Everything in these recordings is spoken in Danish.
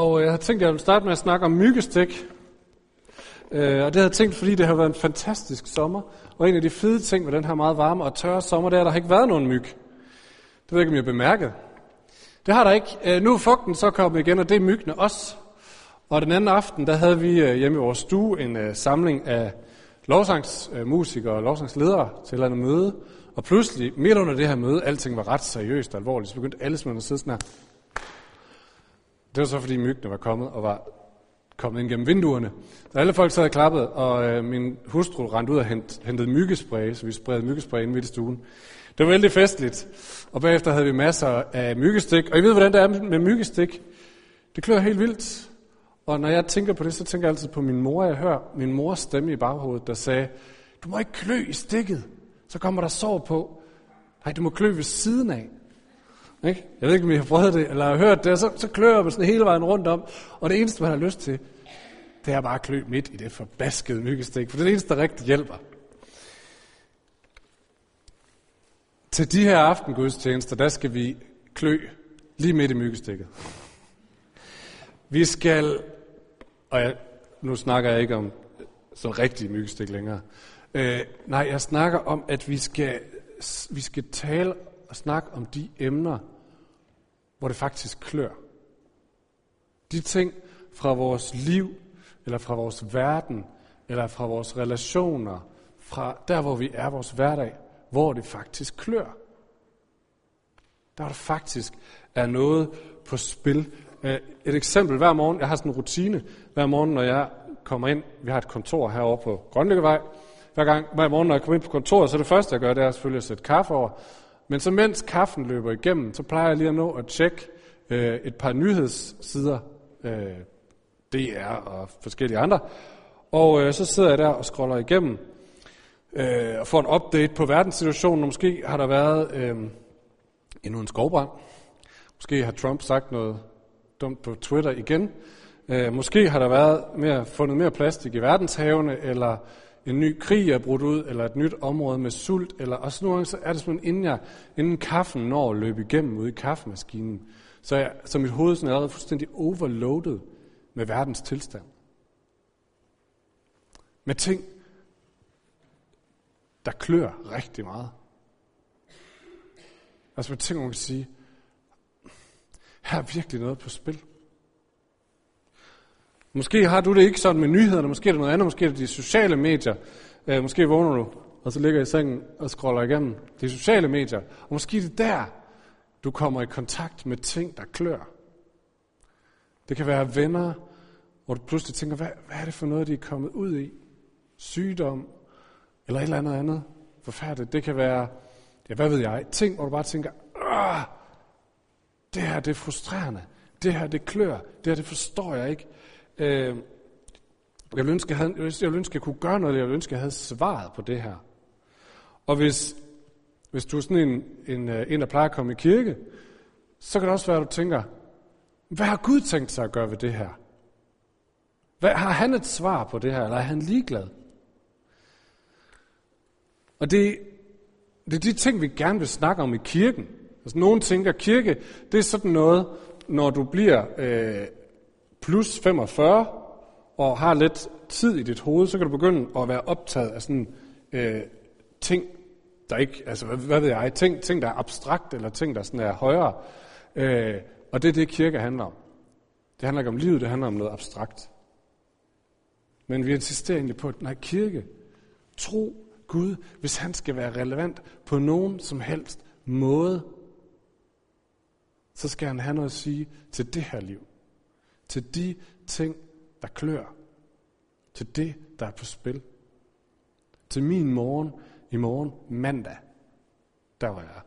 Og jeg har tænkt, at jeg vil starte med at snakke om myggestik. Og det har jeg tænkt, fordi det har været en fantastisk sommer. Og en af de fede ting ved den her meget varme og tørre sommer, det er, at der har ikke været nogen myg. Det ved jeg ikke, om jeg har bemærket. Det har der ikke. Nu er fugten så kommet igen, og det er myggene også. Og den anden aften, der havde vi hjemme i vores stue en samling af lovsangsmusikere og lovsangsledere til et eller andet møde. Og pludselig, midt under det her møde, alting var ret seriøst og alvorligt. Så begyndte alle simpelthen at sidde sådan her. Det var så, fordi myggene var kommet og var kommet ind gennem vinduerne. Så alle folk sad og klappede, og min hustru rendte ud og hentede myggespray, så vi spredte myggespray inde midt i stuen. Det var vældig festligt. Og bagefter havde vi masser af myggestik. Og I ved, hvordan det er med myggestik. Det klør helt vildt. Og når jeg tænker på det, så tænker jeg altid på min mor. Jeg hører min mors stemme i baghovedet, der sagde, du må ikke klø i stikket, så kommer der sår på. Nej, du må klø ved siden af. Ik? Jeg ved ikke, om I har prøvet det, eller har hørt det, så klør man sådan hele vejen rundt om. Og det eneste, man har lyst til, det er bare at klø midt i det forbaskede myggestik, for det er det eneste, der rigtig hjælper. Til de her aftengudstjenester, der skal vi klø lige midt i myggestikket. Vi skal, og nu snakker jeg ikke om så rigtig myggestik længere. Nej, jeg snakker om, at vi skal tale og snakke om de emner, hvor det faktisk klør. De ting fra vores liv, eller fra vores verden, eller fra vores relationer, fra der, hvor vi er, vores hverdag, hvor det faktisk klør. Der det faktisk er noget på spil. Et eksempel hver morgen, jeg har sådan en rutine, hver morgen, når jeg kommer ind, vi har et kontor herovre på Grønlykkevej, hver morgen, når jeg kommer ind på kontoret, så det første, jeg gør, det er selvfølgelig at sætte kaffe over. Men så mens kaffen løber igennem, så plejer jeg lige at nå at tjekke et par nyhedssider, DR og forskellige andre. Og så sidder jeg der og scroller igennem og får en update på verdenssituationen. Måske har der været endnu en skovbrand. Måske har Trump sagt noget dumt på Twitter igen. Måske har der været fundet mere plastik i verdenshavene, eller en ny krig er brudt ud, eller et nyt område med sult, eller og sådan noget, så er det sådan, inden kaffen når at løbe igennem ude i kaffemaskinen, så mit hoved sådan er allerede fuldstændig overloaded med verdens tilstand. Med ting, der klør rigtig meget. Altså med ting, hvor man kan sige, her er virkelig noget på spil. Måske har du det ikke sådan med nyhederne, måske er det noget andet, måske er det de sociale medier. Måske vågner du, og så ligger i sengen og scroller igennem de sociale medier. Og måske er det der, du kommer i kontakt med ting, der klør. Det kan være venner, hvor du pludselig tænker, hvad er det for noget, de er kommet ud i? Sygdom, eller et eller andet forfærdeligt. Det kan være, ja, hvad ved jeg, ting, hvor du bare tænker, det her det er frustrerende, det her det klør, det her det forstår jeg ikke. Jeg ville ønske, jeg kunne gøre noget, jeg ville ønske, jeg havde svaret på det her. Og hvis du er sådan en, der plejer at komme i kirke, så kan det også være, at du tænker, hvad har Gud tænkt sig at gøre ved det her? Har han et svar på det her, eller er han ligeglad? Og det er de ting, vi gerne vil snakke om i kirken. Altså, nogen tænker, kirke, det er sådan noget, når du bliver plus 45 og har lidt tid i dit hoved, så kan du begynde at være optaget af sådan ting, der ikke, altså hvad ved jeg, ting der er abstrakt, eller ting, der sådan er højere. Og det er det, kirke handler om. Det handler ikke om livet, det handler om noget abstrakt. Men vi insisterer egentlig på, at nej, kirke, tro Gud, hvis han skal være relevant på nogen som helst måde, så skal han have noget at sige til det her liv. Til de ting, der klør. Til det, der er på spil. Til min morgen, i morgen mandag. Der var jeg.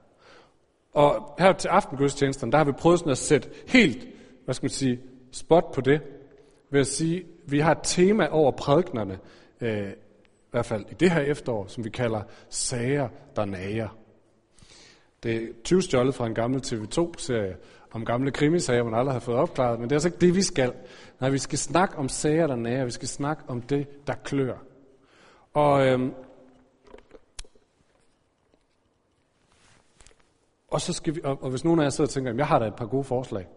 Og her til aftengudstjenesterne, der har vi prøvet sådan at sætte helt, hvad skal man sige, spot på det. Ved at sige, vi har et tema over prædiknerne, i hvert fald i det her efterår, som vi kalder sager, der nager. Det er 20 stjålet fra en gammel TV2-serie om gamle krimisager, man aldrig har fået opklaret. Men det er altså ikke det, vi skal. Nej, vi skal snakke om sager, der nager. Vi skal snakke om det, der klør. Og så skal vi, og hvis nogen af jer sidder og tænker, jeg har da et par gode forslag,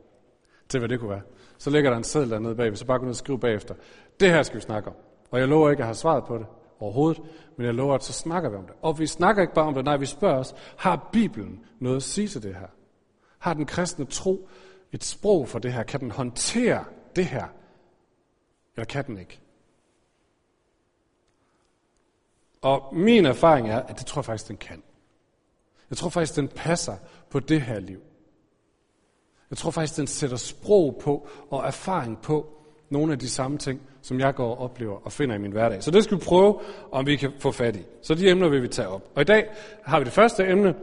til, hvad det kunne være. Så ligger der en seddel dernede bagved, så bare gå ned og skrive bagefter. Det her skal vi snakke om. Og jeg lover ikke, at jeg har svaret på det overhovedet, men jeg lover, at så snakker vi om det. Og vi snakker ikke bare om det, nej, vi spørger os, har Bibelen noget at sige til det her? Har den kristne tro et sprog for det her? Kan den håndtere det her? Eller kan den ikke? Og min erfaring er, at det tror jeg faktisk, den kan. Jeg tror faktisk, den passer på det her liv. Jeg tror faktisk, den sætter sprog på og erfaring på nogle af de samme ting, som jeg går og oplever og finder i min hverdag. Så det skal vi prøve, om vi kan få fat i. Så de emner vil vi tage op. Og i dag har vi det første emne,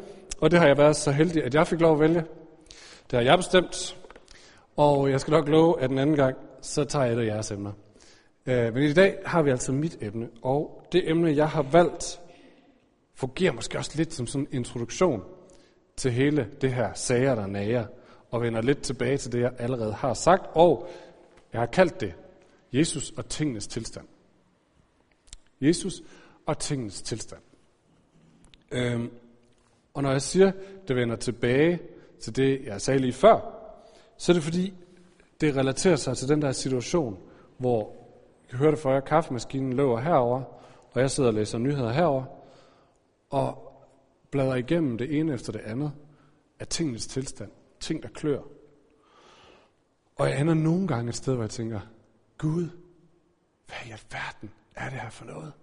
og det har jeg været så heldig, at jeg fik lov at vælge. Det har jeg bestemt. Og jeg skal nok love, at den anden gang, så tager jeg et af jeres emner. Men i dag har vi altså mit emne, og det emne, jeg har valgt, fungerer måske også lidt som sådan en introduktion til hele det her sager, der nager, og vender lidt tilbage til det, jeg allerede har sagt, og jeg har kaldt det Jesus og tingenes tilstand. Jesus og tingenes tilstand. Og når jeg siger, det vender tilbage til det, jeg sagde lige før, så er det fordi, det relaterer sig til den der situation, hvor jeg hørte for jer, kaffemaskinen løber herover, og jeg sidder og læser nyheder herover, og bladrer igennem det ene efter det andet af tingenes tilstand. Ting, der klør. Og jeg ender nogle gange et sted, hvor jeg tænker, Gud, hvad i alverden er det her for noget?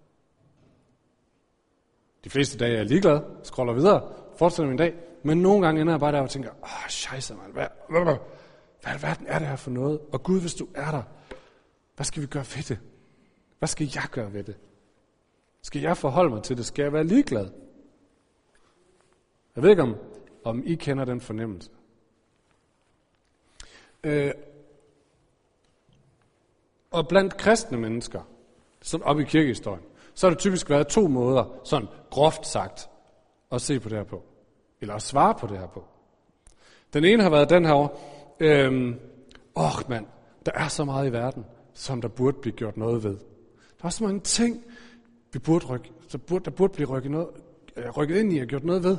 De fleste dage er jeg ligeglad, scroller videre, fortsætter min dag, men nogle gange ender jeg bare der og tænker, åh, scheisse, man, hvad i alverden er det her for noget? Og Gud, hvis du er der, hvad skal vi gøre ved det? Hvad skal jeg gøre ved det? Skal jeg forholde mig til det? Skal jeg være ligeglad? Jeg ved ikke, om I kender den fornemmelse. Og blandt kristne mennesker, sådan op i kirkehistorien, så har det typisk været to måder, sådan groft sagt, at se på det her på. Eller at svare på det her på. Den ene har været den her år, der er så meget i verden, som der burde blive gjort noget ved. Der er så mange ting, der burde blive rykket ind i og gjort noget ved.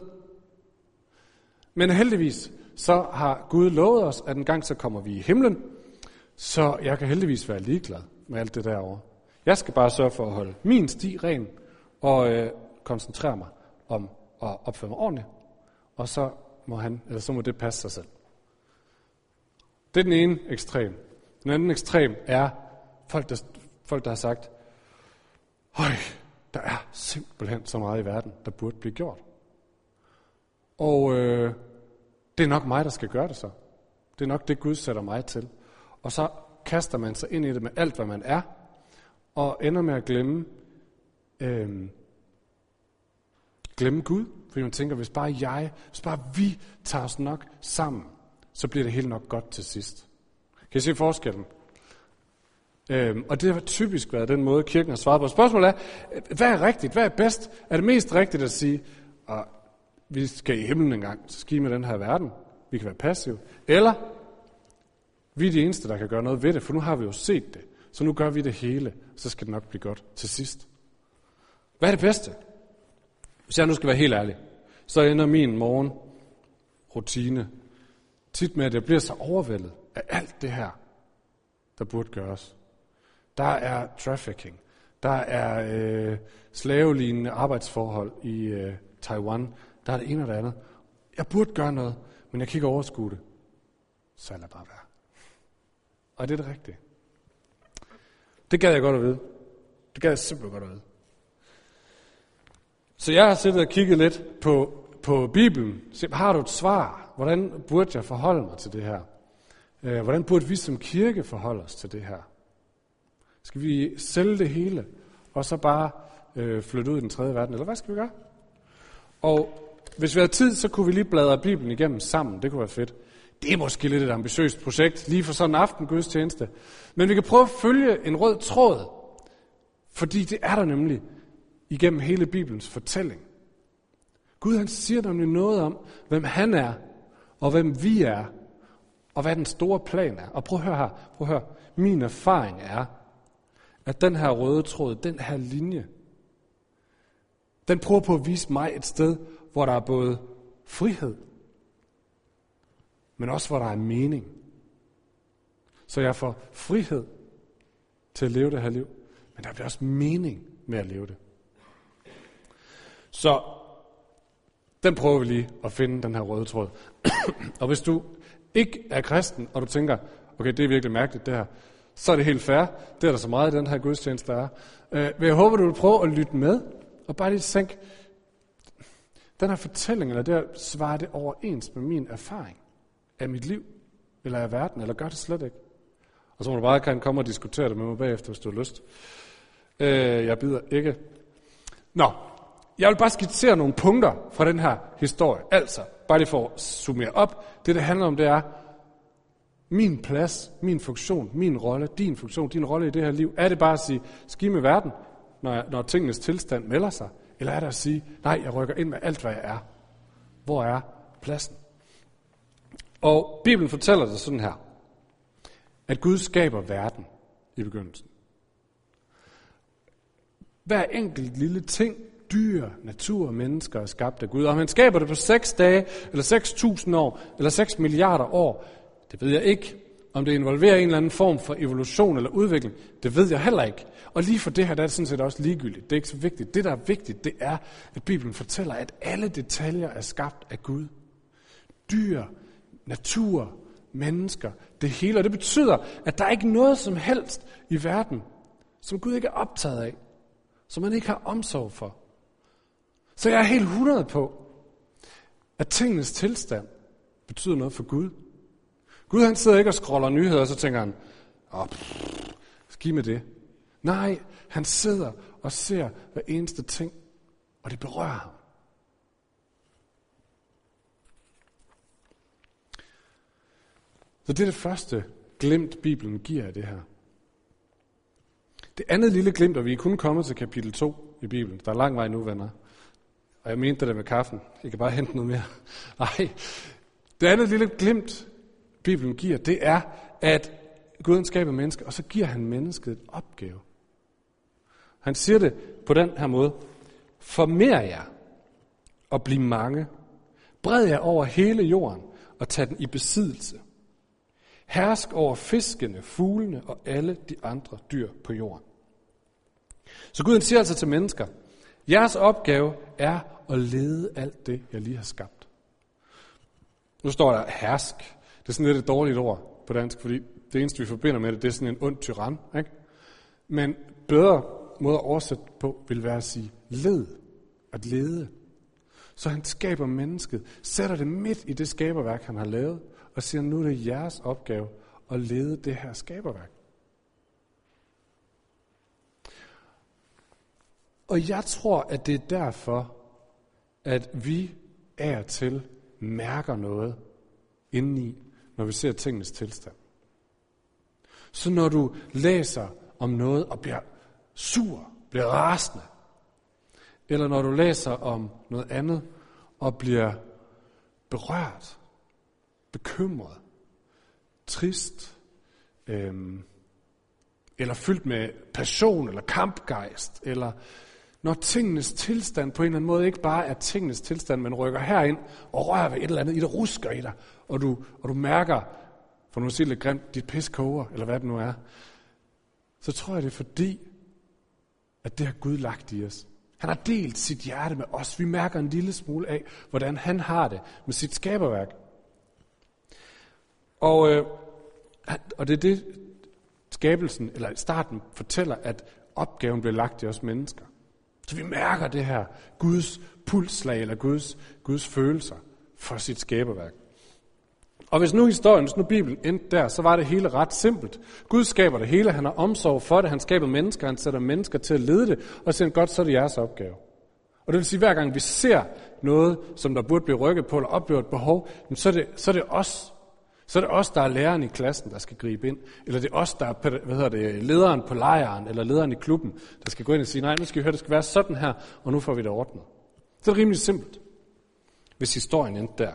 Men heldigvis, så har Gud lovet os, at en gang så kommer vi i himlen, så jeg kan heldigvis være ligeglad med alt det derovre. Jeg skal bare sørge for at holde min sti ren og koncentrere mig om at opføre mig ordentligt, og så må det passe sig selv. Det er den ene ekstrem. Den anden ekstrem er folk, der har sagt, høj, der er simpelthen så meget i verden, der burde blive gjort. Og det er nok mig, der skal gøre det så. Det er nok det, Gud sætter mig til. Og så kaster man sig ind i det med alt, hvad man er, og ender med at glemme Gud. Fordi man tænker, hvis bare vi tager os nok sammen, så bliver det helt nok godt til sidst. Kan I se forskellen? Og det har typisk været den måde, kirken har svaret på. Spørgsmålet er, hvad er rigtigt? Hvad er bedst? Er det mest rigtigt at sige, at vi skal i himlen engang, så skal I med den her verden. Vi kan være passive. Eller, vi er de eneste, der kan gøre noget ved det, for nu har vi jo set det. Så nu gør vi det hele, så skal det nok blive godt til sidst. Hvad er det bedste? Hvis jeg nu skal være helt ærlig, så ender min morgenrutine tit med, at jeg bliver så overvældet af alt det her, der burde gøres. Der er trafficking. Der er slavelignende arbejdsforhold i Taiwan. Der er det ene og det andet. Jeg burde gøre noget, men jeg kan ikke overskue det. Så lad bare være. Og det er det rigtige. Det gad jeg godt at vide. Det gad jeg simpelthen godt at vide. Så jeg har siddet og kigget lidt på Bibelen. Har du et svar? Hvordan burde jeg forholde mig til det her? Hvordan burde vi som kirke forholde os til det her? Skal vi sælge det hele, og så bare flytte ud i den tredje verden? Eller hvad skal vi gøre? Og hvis vi havde tid, så kunne vi lige bladre Bibelen igennem sammen. Det kunne være fedt. Det er måske lidt et ambitiøst projekt, lige for sådan en aftengudstjeneste. Men vi kan prøve at følge en rød tråd, fordi det er der nemlig igennem hele Bibelens fortælling. Gud, han siger nemlig noget om, hvem han er, og hvem vi er, og hvad den store plan er. Og prøv at høre her, min erfaring er, at den her røde tråd, den her linje, den prøver på at vise mig et sted, hvor der er både frihed, men også hvor der er mening. Så jeg får frihed til at leve det her liv. Men der bliver også mening med at leve det. Så den prøver vi lige at finde, den her røde tråd. Og hvis du ikke er kristen, og du tænker, okay, det er virkelig mærkeligt det her, så er det helt fair. Det er der så meget i den her gudstjeneste, der er. Men jeg håber, du vil prøve at lytte med, og bare lige tænke, den her fortælling, eller det her, svarer det overens med min erfaring af mit liv, eller af verden, eller gør det slet ikke. Og så må du bare gerne komme og diskutere det med mig bagefter, hvis du har lyst. Jeg bider ikke. Nå, jeg vil bare skitsere nogle punkter fra den her historie. Altså, bare lige for at summere op, det handler om, det er, min plads, min funktion, min rolle, din funktion, din rolle i det her liv, er det bare at sige, skib med verden, når tingenes tilstand melder sig, eller er det at sige, nej, jeg rykker ind med alt, hvad jeg er. Hvor er pladsen? Og Bibelen fortæller det sådan her, at Gud skaber verden i begyndelsen. Hver enkelt lille ting, dyr, natur og mennesker er skabt af Gud, og han skaber det på 6 dage, eller 6.000 år, eller 6 milliarder år, det ved jeg ikke. Om det involverer en eller anden form for evolution eller udvikling, det ved jeg heller ikke. Og lige for det her, der er det sådan set også ligegyldigt. Det er ikke så vigtigt. Det, der er vigtigt, det er, at Bibelen fortæller, at alle detaljer er skabt af Gud. Dyr, natur, mennesker, det hele. Og det betyder, at der er ikke noget som helst i verden, som Gud ikke er optaget af, som han ikke har omsorg for. Så jeg er helt 100 på, at tingenes tilstand betyder noget for Gud. Gud han sidder ikke og scroller nyheder, og så tænker han, giv mig det. Nej, han sidder og ser hver eneste ting, og det berører ham. Så det er det første glimt, Bibelen giver af det her. Det andet lille glimt, og vi er kun kommet til kapitel 2 i Bibelen. Der er lang vej nu, venner. Og jeg mente det der med kaffen. Jeg kan bare hente noget mere. Nej, det andet lille glimt, Bibelen giver, det er, at Gud skaber mennesker, og så giver han mennesket en opgave. Han siger det på den her måde. Formér jer og bliv mange. Bred jer over hele jorden og tag den i besiddelse. Hersk over fiskene, fuglene og alle de andre dyr på jorden. Så Gud siger altså til mennesker, jeres opgave er at lede alt det, jeg lige har skabt. Nu står der hersk. Det er sådan lidt et dårligt ord på dansk, fordi det eneste, vi forbinder med det, det er sådan en ond tyran. Ikke? Men bedre måde at oversætte på, vil være at sige led, at lede. Så han skaber mennesket, sætter det midt i det skaberværk, han har lavet, og siger, nu er det jeres opgave at lede det her skaberværk. Og jeg tror, at det er derfor, at vi af og til mærker noget indeni, når vi ser tingenes tilstand. Så når du læser om noget og bliver sur, bliver rasende, eller når du læser om noget andet og bliver berørt, bekymret, trist, eller fyldt med passion eller kampgejst, eller når tingenes tilstand på en eller anden måde ikke bare er tingenes tilstand, men rykker herind og rører ved et eller andet, i det rusker i dig, og du mærker, for nu at sige lidt grimt, dit pis koger, eller hvad det nu er, så tror jeg det er fordi, at det har Gud lagt i os. Han har delt sit hjerte med os. Vi mærker en lille smule af, hvordan han har det med sit skaberværk. Og det er det, skabelsen, eller starten, fortæller, at opgaven bliver lagt i os mennesker. Så vi mærker det her Guds pulsslag, eller Guds følelser for sit skaberværk. Og hvis nu Bibelen endte der, så var det hele ret simpelt. Gud skaber det hele, han har omsorg for det, han skaber mennesker, han sætter mennesker til at lede det, og siger, godt, så er det jeres opgave. Og det vil sige, hver gang vi ser noget, som der burde blive rykket på, eller oplever et behov, så er det os. Så er det os, der er læreren i klassen, der skal gribe ind. Eller det er os, der er lederen på lejren, eller lederen i klubben, der skal gå ind og sige, nej, nu skal vi høre, det skal være sådan her, og nu får vi det ordnet. Så er det rimelig simpelt, hvis historien endte der.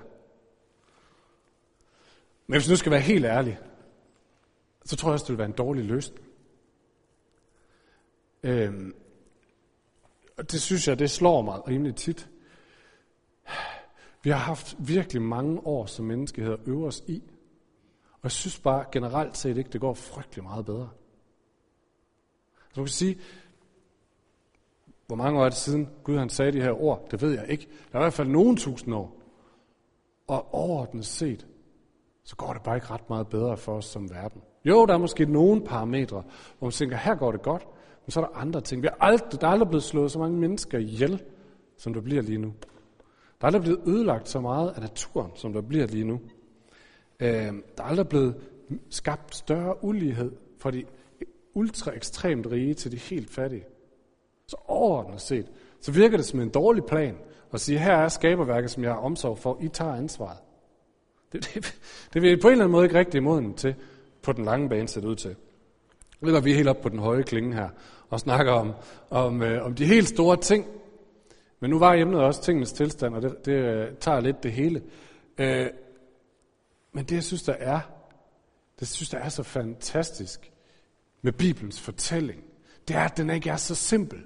Men hvis nu skal være helt ærlig, så tror jeg også, det vil være en dårlig løsning. Og det synes jeg, det slår mig rimelig tit. Vi har haft virkelig mange år som menneskehed at øve os i Og jeg synes bare generelt set ikke, det går frygtelig meget bedre. Så man kan sige, hvor mange år er det siden Gud han sagde de her ord? Det ved jeg ikke. Der er i hvert fald nogen 1000 år. Og overordnet set, så går det bare ikke ret meget bedre for os som verden. Jo, der er måske nogle parametre, hvor man tænker, her går det godt, men så er der andre ting. Der er aldrig blevet slået så mange mennesker ihjel, som der bliver lige nu. Der er aldrig blevet ødelagt så meget af naturen, som der bliver lige nu. Der er aldrig blevet skabt større ulighed for de ultra ekstremt rige til de helt fattige. Så overordnet set, så virker det som en dårlig plan at sige, her er skaberværket, som jeg har omsorg for, I tager ansvaret. Det vil på en eller anden måde ikke rigtig moden til, på den lange bane sætte ud til. Det var vi helt op på den høje klinge her, og snakker om de helt store ting. Men nu var emnet også tingenes tilstand, og det tager lidt det hele. Men det, jeg synes, der er så fantastisk med Bibelens fortælling, det er, at den ikke er så simpel.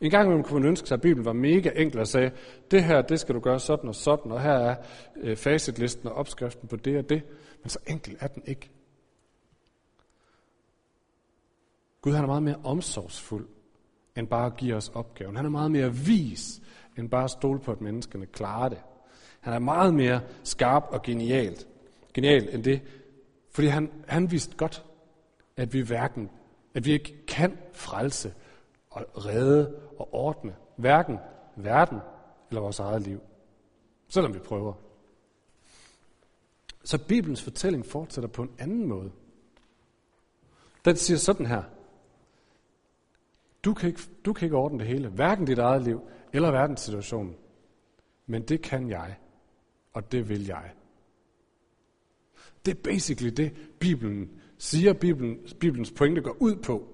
En gang imellem kunne man ønske sig, at Bibelen var mega enkel og sagde, det her, det skal du gøre sådan og sådan, og her er facitlisten og opskriften på det og det. Men så enkel er den ikke. Gud han er meget mere omsorgsfuld, end bare at give os opgaven. Han er meget mere vis, end bare at stole på, at menneskene klarer det. Han er meget mere skarp og genial end det. Fordi han vidste godt, at vi ikke kan frelse og redde og ordne hverken verden eller vores eget liv. Selvom vi prøver. Så Bibelens fortælling fortsætter på en anden måde. Den siger sådan her. Du kan ikke ordne det hele, hverken dit eget liv eller verdenssituationen. Men det kan jeg, og det vil jeg. Det er basically det, Bibelen siger, Bibelens pointe går ud på.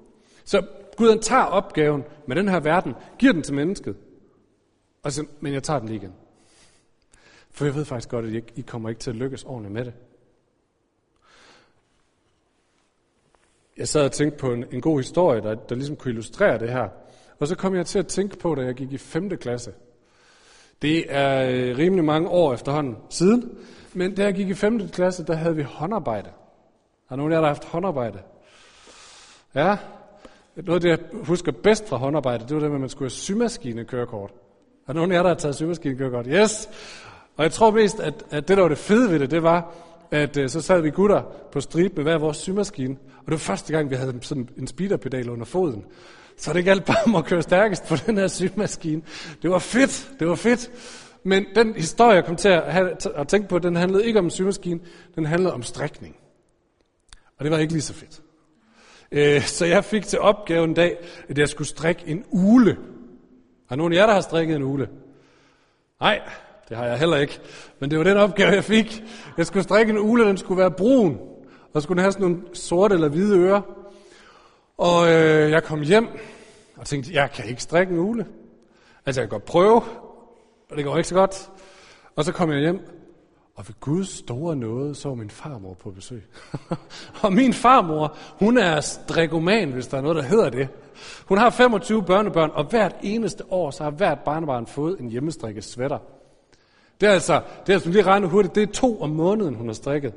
Så Gud han tager opgaven med den her verden, giver den til mennesket, og så, men jeg tager den lige igen. For jeg ved faktisk godt, at I kommer ikke til at lykkes ordentligt med det. Jeg sad og tænkte på en god historie, der ligesom kunne illustrere det her. Og så kom jeg til at tænke på, da jeg gik i 5. klasse. Det er rimelig mange år efterhånden siden. Men da jeg gik i 5. klasse, der havde vi håndarbejde. Har nogen af jer, der har haft håndarbejde? Ja. Noget af det, jeg husker bedst fra håndarbejde, det var det med, at man skulle have symaskine-kørekort. Har nogen af jer, der har taget symaskine-kørekort? Yes! Og jeg tror mest, at det, der var det fede ved det var, at så sad vi gutter på stribe med hver vores symaskine, og det var første gang, vi havde sådan en speederpedal under foden. Så det galt bare om at køre stærkest på den her symaskine. Det var fedt. Men den historie, jeg kom til at tænke på, den handlede ikke om en symaskine, den handlede om strikning. Og det var ikke lige så fedt. Så jeg fik til opgave en dag, at jeg skulle strikke en ule. Har nogen af jer, der har strikket en ule? Nej, det har jeg heller ikke. Men det var den opgave, jeg fik. Jeg skulle strikke en ule, den skulle være brun. Og skulle den have sådan nogle sorte eller hvide ører. Og jeg kom hjem og tænkte, jeg kan ikke strikke en ule. Altså, jeg kan godt prøve, og det går ikke så godt. Og så kom jeg hjem, og ved Guds store nåde, så var min farmor på besøg. Og min farmor, hun er strikkoman, hvis der er noget, der hedder det. Hun har 25 børnebørn, og hvert eneste år, så har hvert barnebarn fået en hjemmestrikket sweater. Det er altså lige regnet hurtigt, det er 2 om måneden, hun har strikket.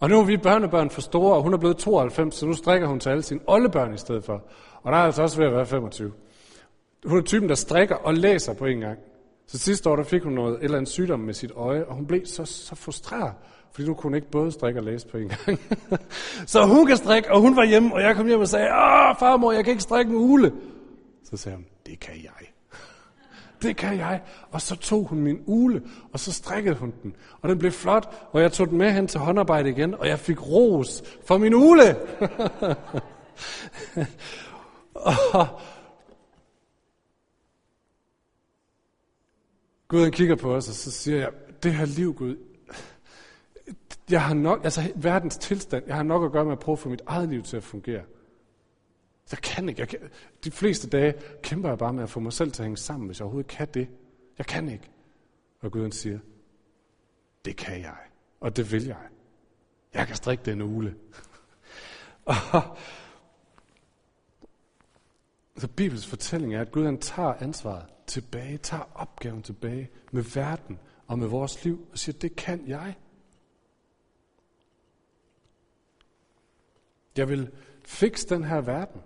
Og nu er vi børnebørn for store, og hun er blevet 92, så nu strikker hun til alle sine oldebørn i stedet for. Og der er altså også ved at være 25. Hun er typen, der strikker og læser på en gang. Så sidste år, der fik hun noget eller en sygdom med sit øje, og hun blev så frustreret, fordi nu kunne hun ikke både strikke og læse på en gang. Så hun kan strikke, og hun var hjemme, og jeg kom hjem og sagde, åh, farmor, jeg kan ikke strikke en ule. Så sagde hun, det kan jeg. Det kan jeg. Og så tog hun min ule, og så strikkede hun den. Og den blev flot, og jeg tog den med hen til håndarbejde igen, og jeg fik ros for min ule. Og Gud han kigger på os, og så siger jeg, det her liv, Gud, jeg har nok, altså verdens tilstand, jeg har nok at gøre med at prøve at få mit eget liv til at fungere. Jeg kan ikke. De fleste dage kæmper jeg bare med at få mig selv til at hænge sammen, hvis jeg overhovedet kan det. Jeg kan ikke. Og Gud han siger, det kan jeg, og det vil jeg. Jeg kan strikke den ule. Så Bibels fortælling er, at Gud han tager ansvaret tilbage, tager opgaven tilbage med verden og med vores liv, og siger, det kan jeg. Jeg vil fikse den her verden.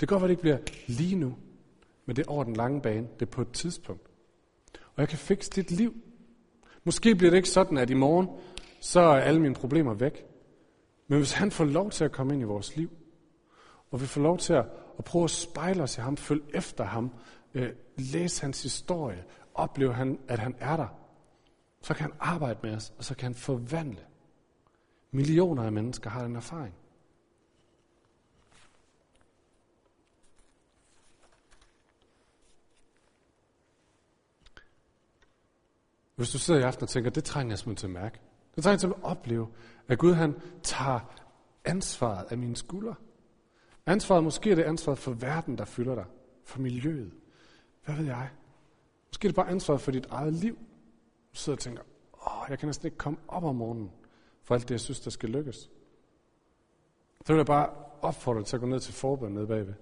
Det kan godt være, det ikke bliver lige nu, men det er over den lange bane. Det er på et tidspunkt. Og jeg kan fikse dit liv. Måske bliver det ikke sådan, at i morgen, så er alle mine problemer væk. Men hvis han får lov til at komme ind i vores liv, og vi får lov til at prøve at spejle os i ham, følge efter ham, læse hans historie, opleve, at han er der, så kan han arbejde med os, og så kan han forvandle. Millioner af mennesker har den erfaring. Hvis du sidder i aften og tænker, det trænger jeg simpelthen til at mærke. Det trænger jeg til at opleve, at Gud han tager ansvaret af mine skuldre. Ansvaret, måske er det ansvaret for verden, der fylder dig. For miljøet. Hvad ved jeg? Måske er det bare ansvaret for dit eget liv. Du sidder og tænker, jeg kan næsten ikke komme op om morgenen for alt det, jeg synes, der skal lykkes. Så vil jeg bare opfordre dig til at gå ned til forbøn nede bagved.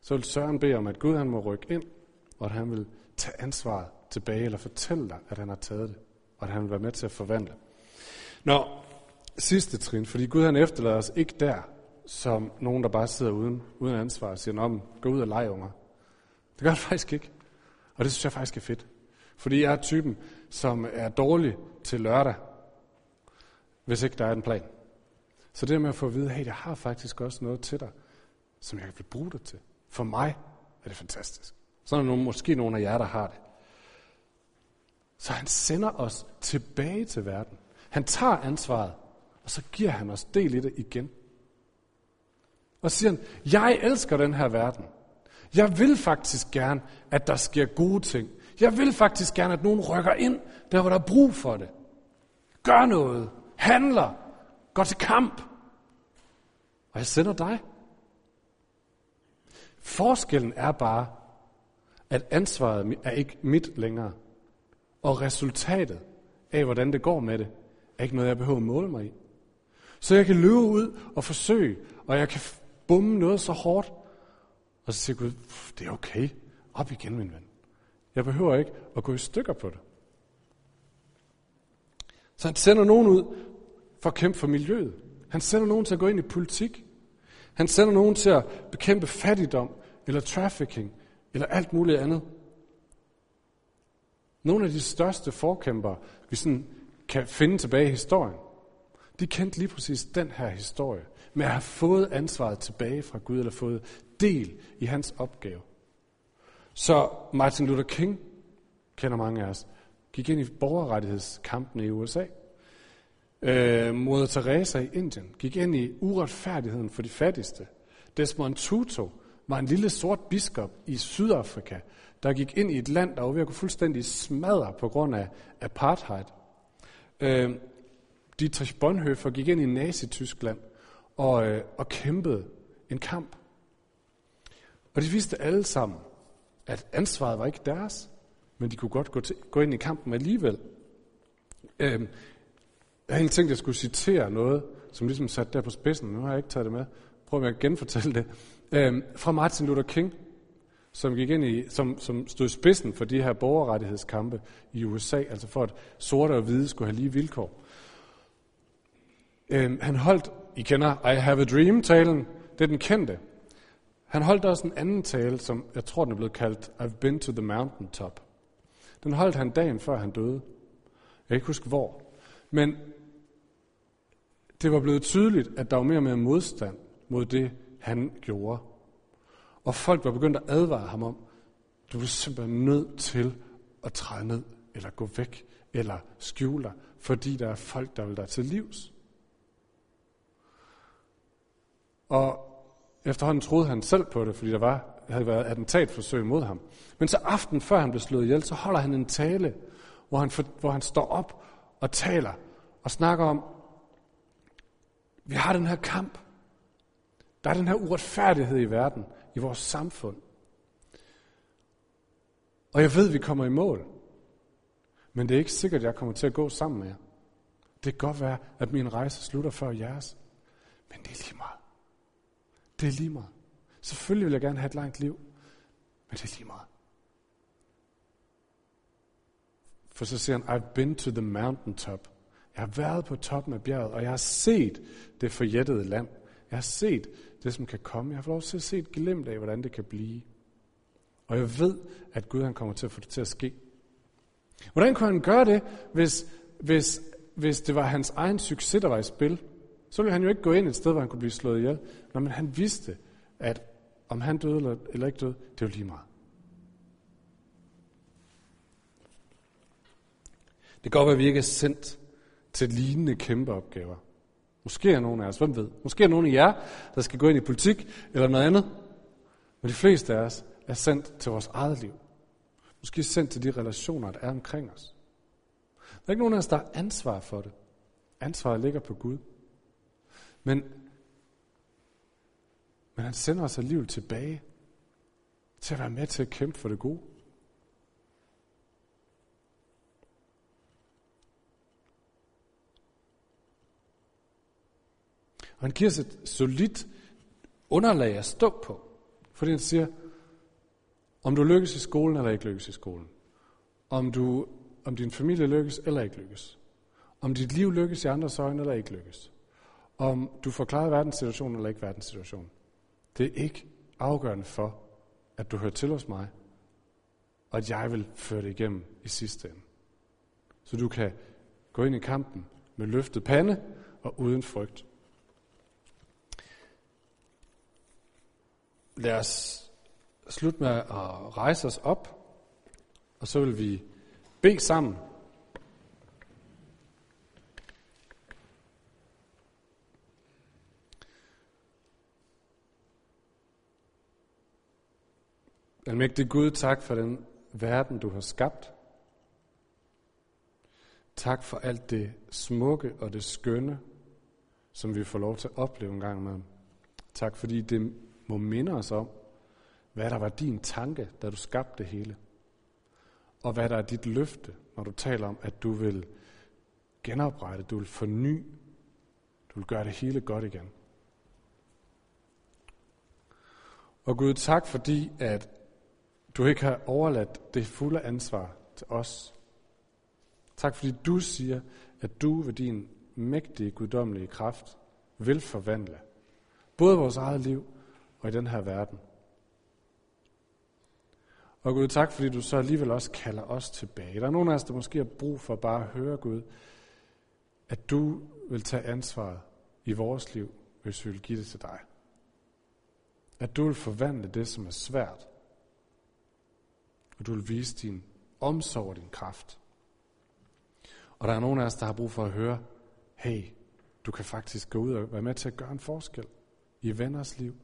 Så vil Søren bede om, at Gud han må rykke ind, og at han vil tage ansvaret tilbage, eller fortælle dig, at han har taget det, og at han vil være med til at forvandle. Nå, sidste trin, fordi Gud han efterlader os ikke der, som nogen, der bare sidder uden ansvar og siger, gå ud og lege, unger. Det gør det faktisk ikke. Og det synes jeg faktisk er fedt. Fordi jeg er typen, som er dårlig til lørdag, hvis ikke der er en plan. Så det med at få at vide, hey, jeg har faktisk også noget til dig, som jeg kan bruge dig til. For mig er det fantastisk. Sådan er måske nogen af jer, der har det. Så han sender os tilbage til verden. Han tager ansvaret, og så giver han os del i det igen. Og siger han, jeg elsker den her verden. Jeg vil faktisk gerne, at der sker gode ting. Jeg vil faktisk gerne, at nogen rykker ind, der hvor der er brug for det. Gør noget. Handler. Går til kamp. Og jeg sender dig. Forskellen er bare, at ansvaret er ikke mit længere. Og resultatet af, hvordan det går med det, er ikke noget, jeg behøver at måle mig i. Så jeg kan løbe ud og forsøge, og jeg kan bumme noget så hårdt, og så siger Gud, det er okay. Op igen, min ven. Jeg behøver ikke at gå i stykker på det. Så han sender nogen ud for at kæmpe for miljøet. Han sender nogen til at gå ind i politik. Han sender nogen til at bekæmpe fattigdom, eller trafficking, eller alt muligt andet. Nogle af de største forkæmpere, vi sådan kan finde tilbage i historien, de kendte lige præcis den her historie, med at have fået ansvaret tilbage fra Gud, eller fået del i hans opgave. Så Martin Luther King, kender mange af os, gik ind i borgerrettighedskampene i USA. Moder Teresa i Indien gik ind i uretfærdigheden for de fattigste. Desmond Tutu var en lille sort biskop i Sydafrika, der gik ind i et land, der var ved at kunne fuldstændig smadre på grund af apartheid. Dietrich Bonhoeffer gik ind i Nazi-Tyskland og kæmpede en kamp. Og de vidste alle sammen, at ansvaret var ikke deres, men de kunne godt gå ind i kampen alligevel. Jeg havde egentlig tænkt, at jeg skulle citere noget, som ligesom satte der på spidsen. Nu har jeg ikke taget det med. Prøv at genfortælle det. Fra Martin Luther King, som gik ind i, som stod i spidsen for de her borgerrettighedskampe i USA, altså for at sorte og hvide skulle have lige vilkår. Han holdt, I kender I Have a Dream-talen, det er den kendte. Han holdt også en anden tale, som jeg tror, den er blevet kaldt I've Been to the Mountaintop. Den holdt han dagen før han døde. Jeg kan ikke huske hvor. Men det var blevet tydeligt, at der var mere og mere modstand mod det, han gjorde. Og folk var begyndt at advare ham om, du er simpelthen nødt til at træde ned, eller gå væk, eller skjule dig, fordi der er folk, der vil dig til livs. Og efterhånden troede han selv på det, fordi havde været attentatforsøg mod ham. Men så aften før han blev slået ihjel, så holder han en tale, hvor han står op og taler og snakker om, vi har den her kamp. Der er den her uretfærdighed i verden, i vores samfund. Og jeg ved, vi kommer i mål. Men det er ikke sikkert, at jeg kommer til at gå sammen med jer. Det kan godt være, at min rejse slutter før jeres. Men det er lige meget. Det er lige meget. Selvfølgelig vil jeg gerne have et langt liv, men det er lige meget. For så siger han, I've been to the mountaintop. Jeg har været på toppen af bjerget, og jeg har set det forjættede land. Jeg har set det, som kan komme. Jeg har fået lov til at se et glimt af, hvordan det kan blive. Og jeg ved, at Gud han kommer til at få det til at ske. Hvordan kunne han gøre det, hvis det var hans egen succes, der var i spil? Så ville han jo ikke gå ind et sted, hvor han kunne blive slået ihjel. Nå, men han vidste, at om han døde eller ikke døde, det var lige meget. Det kan godt være, at vi ikke er sendt til lignende kæmpe opgaver. Måske er nogen af os, hvem ved? Måske er nogen af jer, der skal gå ind i politik eller noget andet. Men de fleste af os er sendt til vores eget liv. Måske sendt til de relationer, der er omkring os. Der er ikke nogen af os, der har ansvar for det. Ansvaret ligger på Gud. Men han sender os alligevel tilbage til at være med til at kæmpe for det gode. Og han giver os et solidt underlag at stå på, fordi han siger, om du lykkes i skolen eller ikke lykkes i skolen, om din familie lykkes eller ikke lykkes, om dit liv lykkes i andres øjne eller ikke lykkes, om du får klaret verdenssituationen eller ikke verdenssituationen, det er ikke afgørende for, at du hører til hos mig, og at jeg vil føre det igennem i sidste ende. Så du kan gå ind i kampen med løftet pande og uden frygt. Lad os slutte med at rejse os op, og så vil vi bede sammen. Almægtige Gud, tak for den verden, du har skabt. Tak for alt det smukke og det skønne, som vi får lov til at opleve en gang imellem. Tak fordi det må minde os om, hvad der var din tanke, da du skabte det hele. Og hvad der er dit løfte, når du taler om, at du vil genoprette, du vil forny, du vil gøre det hele godt igen. Og Gud, tak fordi, at du ikke har overladt det fulde ansvar til os. Tak fordi du siger, at du ved din mægtige, guddommelige kraft vil forvandle både vores eget liv og i den her verden. Og Gud, tak fordi du så alligevel også kalder os tilbage. Der er nogen af os, der måske har brug for bare at høre, Gud, at du vil tage ansvaret i vores liv, hvis vi vil give det til dig. At du vil forvandle det, som er svært. Og du vil vise din omsorg og din kraft. Og der er nogen af os, der har brug for at høre, hey, du kan faktisk gå ud og være med til at gøre en forskel i venners liv,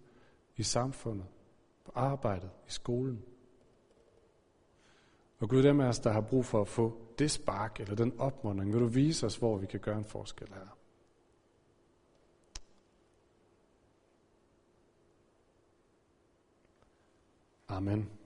i samfundet, på arbejdet, i skolen. Og Gud, dem af os, der har brug for at få det spark eller den opmuntring, vil du vise os, hvor vi kan gøre en forskel her. Amen.